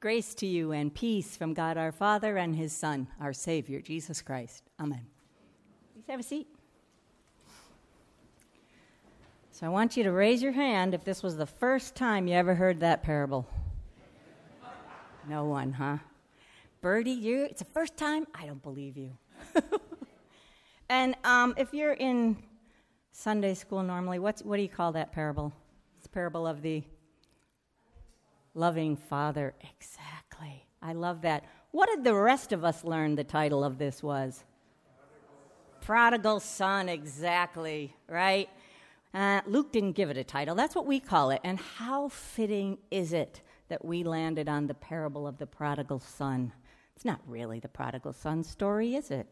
Grace to you and peace from God our Father and his Son, our Savior, Jesus Christ. Amen. Please have a seat. So I want you to raise your hand if this was the first time you ever heard that parable. No one, huh? Bertie, you? It's the first time? I don't believe you. And if you're in Sunday school normally, what do you call that parable? It's the parable of the Loving Father. Exactly. I love that. What did the rest of us learn the title of this was? Prodigal Son, exactly, right? Luke didn't give it a title. That's what we call it. And how fitting is it that we landed on the parable of the prodigal son? It's not really the prodigal son story, is it?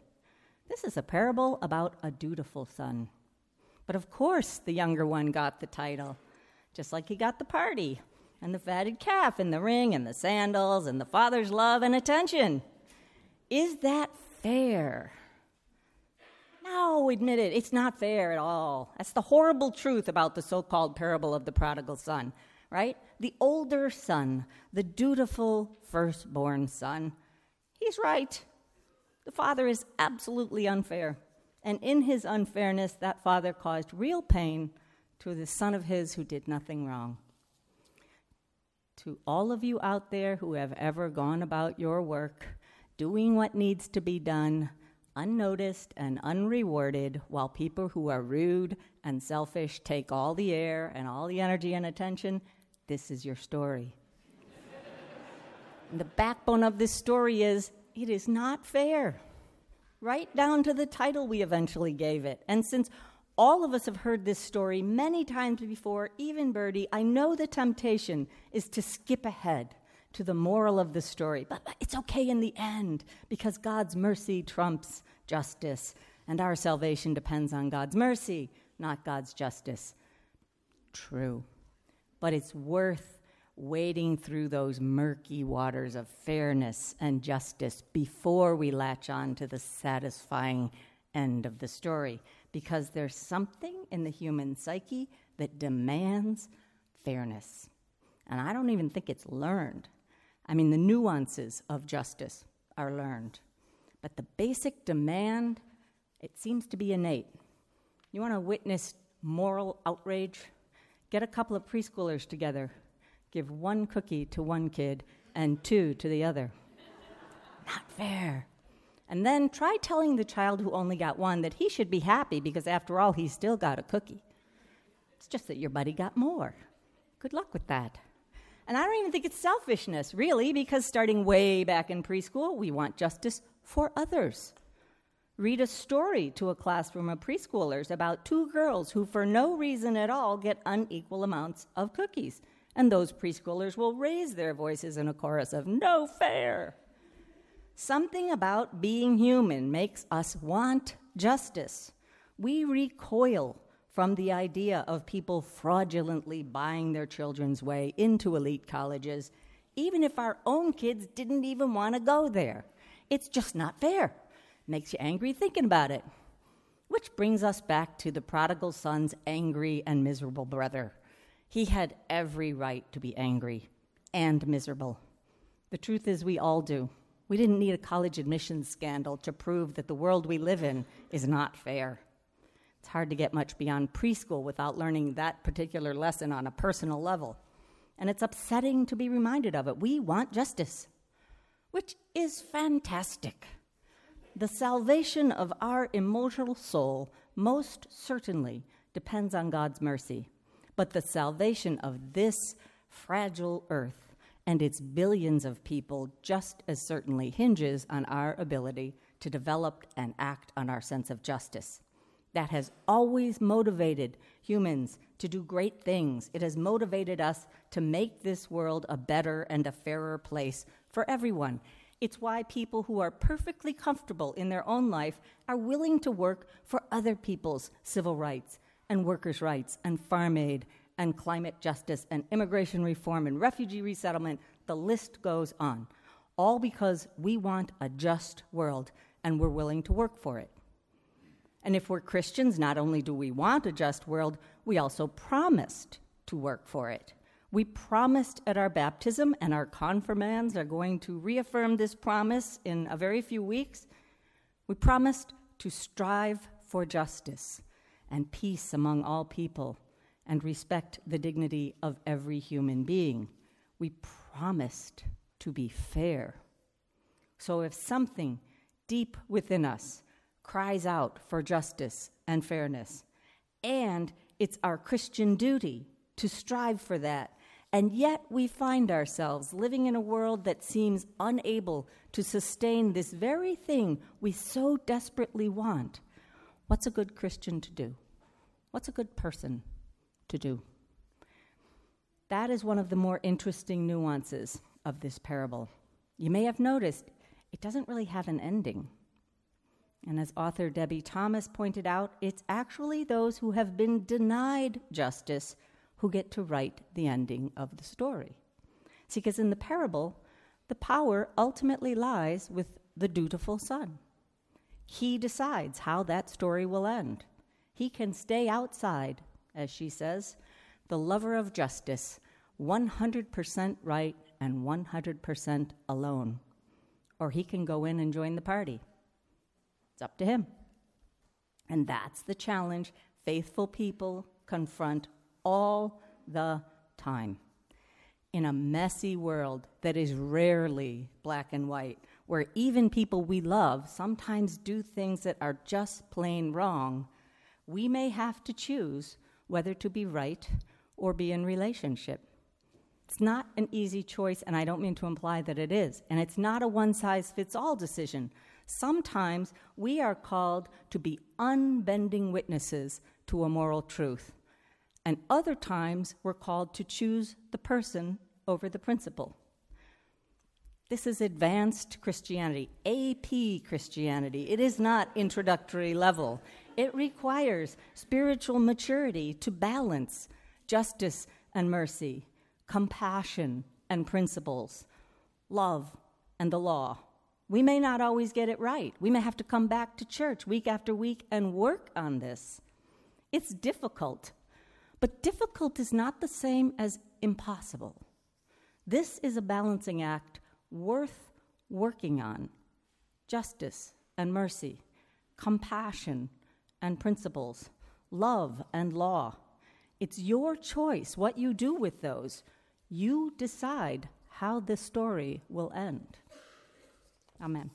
This is a parable about a dutiful son. But of course the younger one got the title, just like he got the party, and the fatted calf, and the ring, and the sandals, and the father's love and attention. Is that fair? No, admit it, it's not fair at all. That's the horrible truth about the so-called parable of the prodigal son, right? The older son, the dutiful firstborn son, he's right. The father is absolutely unfair. And in his unfairness, that father caused real pain to the son of his who did nothing wrong. To all of you out there who have ever gone about your work, doing what needs to be done, unnoticed and unrewarded, while people who are rude and selfish take all the air and all the energy and attention, this is your story. The backbone of this story is, it is not fair. Right down to the title we eventually gave it. And since all of us have heard this story many times before, even Bertie, I know the temptation is to skip ahead to the moral of the story, but it's okay in the end because God's mercy trumps justice, and our salvation depends on God's mercy, not God's justice. True, but it's worth wading through those murky waters of fairness and justice before we latch on to the satisfying end of the story, because there's something in the human psyche that demands fairness. And I don't even think it's learned. I mean, the nuances of justice are learned. But the basic demand, it seems to be innate. You want to witness moral outrage? Get a couple of preschoolers together. Give one cookie to one kid and two to the other. Not fair. And then try telling the child who only got one that he should be happy because, after all, he still got a cookie. It's just that your buddy got more. Good luck with that. And I don't even think it's selfishness, really, because starting way back in preschool, we want justice for others. Read a story to a classroom of preschoolers about two girls who, for no reason at all, get unequal amounts of cookies. And those preschoolers will raise their voices in a chorus of, "No fair!" Something about being human makes us want justice. We recoil from the idea of people fraudulently buying their children's way into elite colleges, even if our own kids didn't even want to go there. It's just not fair. Makes you angry thinking about it. Which brings us back to the prodigal son's angry and miserable brother. He had every right to be angry and miserable. The truth is, we all do. We didn't need a college admissions scandal to prove that the world we live in is not fair. It's hard to get much beyond preschool without learning that particular lesson on a personal level. And it's upsetting to be reminded of it. We want justice, which is fantastic. The salvation of our immortal soul most certainly depends on God's mercy. But the salvation of this fragile earth and its billions of people just as certainly hinges on our ability to develop and act on our sense of justice. That has always motivated humans to do great things. It has motivated us to make this world a better and a fairer place for everyone. It's why people who are perfectly comfortable in their own life are willing to work for other people's civil rights and workers' rights and farm aid and climate justice and immigration reform and refugee resettlement, the list goes on. All because we want a just world and we're willing to work for it. And if we're Christians, not only do we want a just world, we also promised to work for it. We promised at our baptism, and our confirmands are going to reaffirm this promise in a very few weeks. We promised to strive for justice and peace among all people and respect the dignity of every human being. We promised to be fair. So if something deep within us cries out for justice and fairness, and it's our Christian duty to strive for that, and yet we find ourselves living in a world that seems unable to sustain this very thing we so desperately want, what's a good Christian to do? What's a good person to do? That is one of the more interesting nuances of this parable. You may have noticed it doesn't really have an ending. And as author Debbie Thomas pointed out, it's actually those who have been denied justice who get to write the ending of the story. See, because in the parable, the power ultimately lies with the dutiful son. He decides how that story will end. He can stay outside, as she says, the lover of justice, 100% right and 100% alone. Or he can go in and join the party. It's up to him. And that's the challenge faithful people confront all the time. In a messy world that is rarely black and white, where even people we love sometimes do things that are just plain wrong, we may have to choose whether to be right or be in relationship. It's not an easy choice, and I don't mean to imply that it is. And it's not a one-size-fits-all decision. Sometimes we are called to be unbending witnesses to a moral truth. And other times, we're called to choose the person over the principle. This is advanced Christianity, AP Christianity. It is not introductory level. It requires spiritual maturity to balance justice and mercy, compassion and principles, love and the law. We may not always get it right. We may have to come back to church week after week and work on this. It's difficult. But difficult is not the same as impossible. This is a balancing act worth working on. Justice and mercy, compassion and principles, love and law. It's your choice what you do with those. You decide how this story will end. Amen.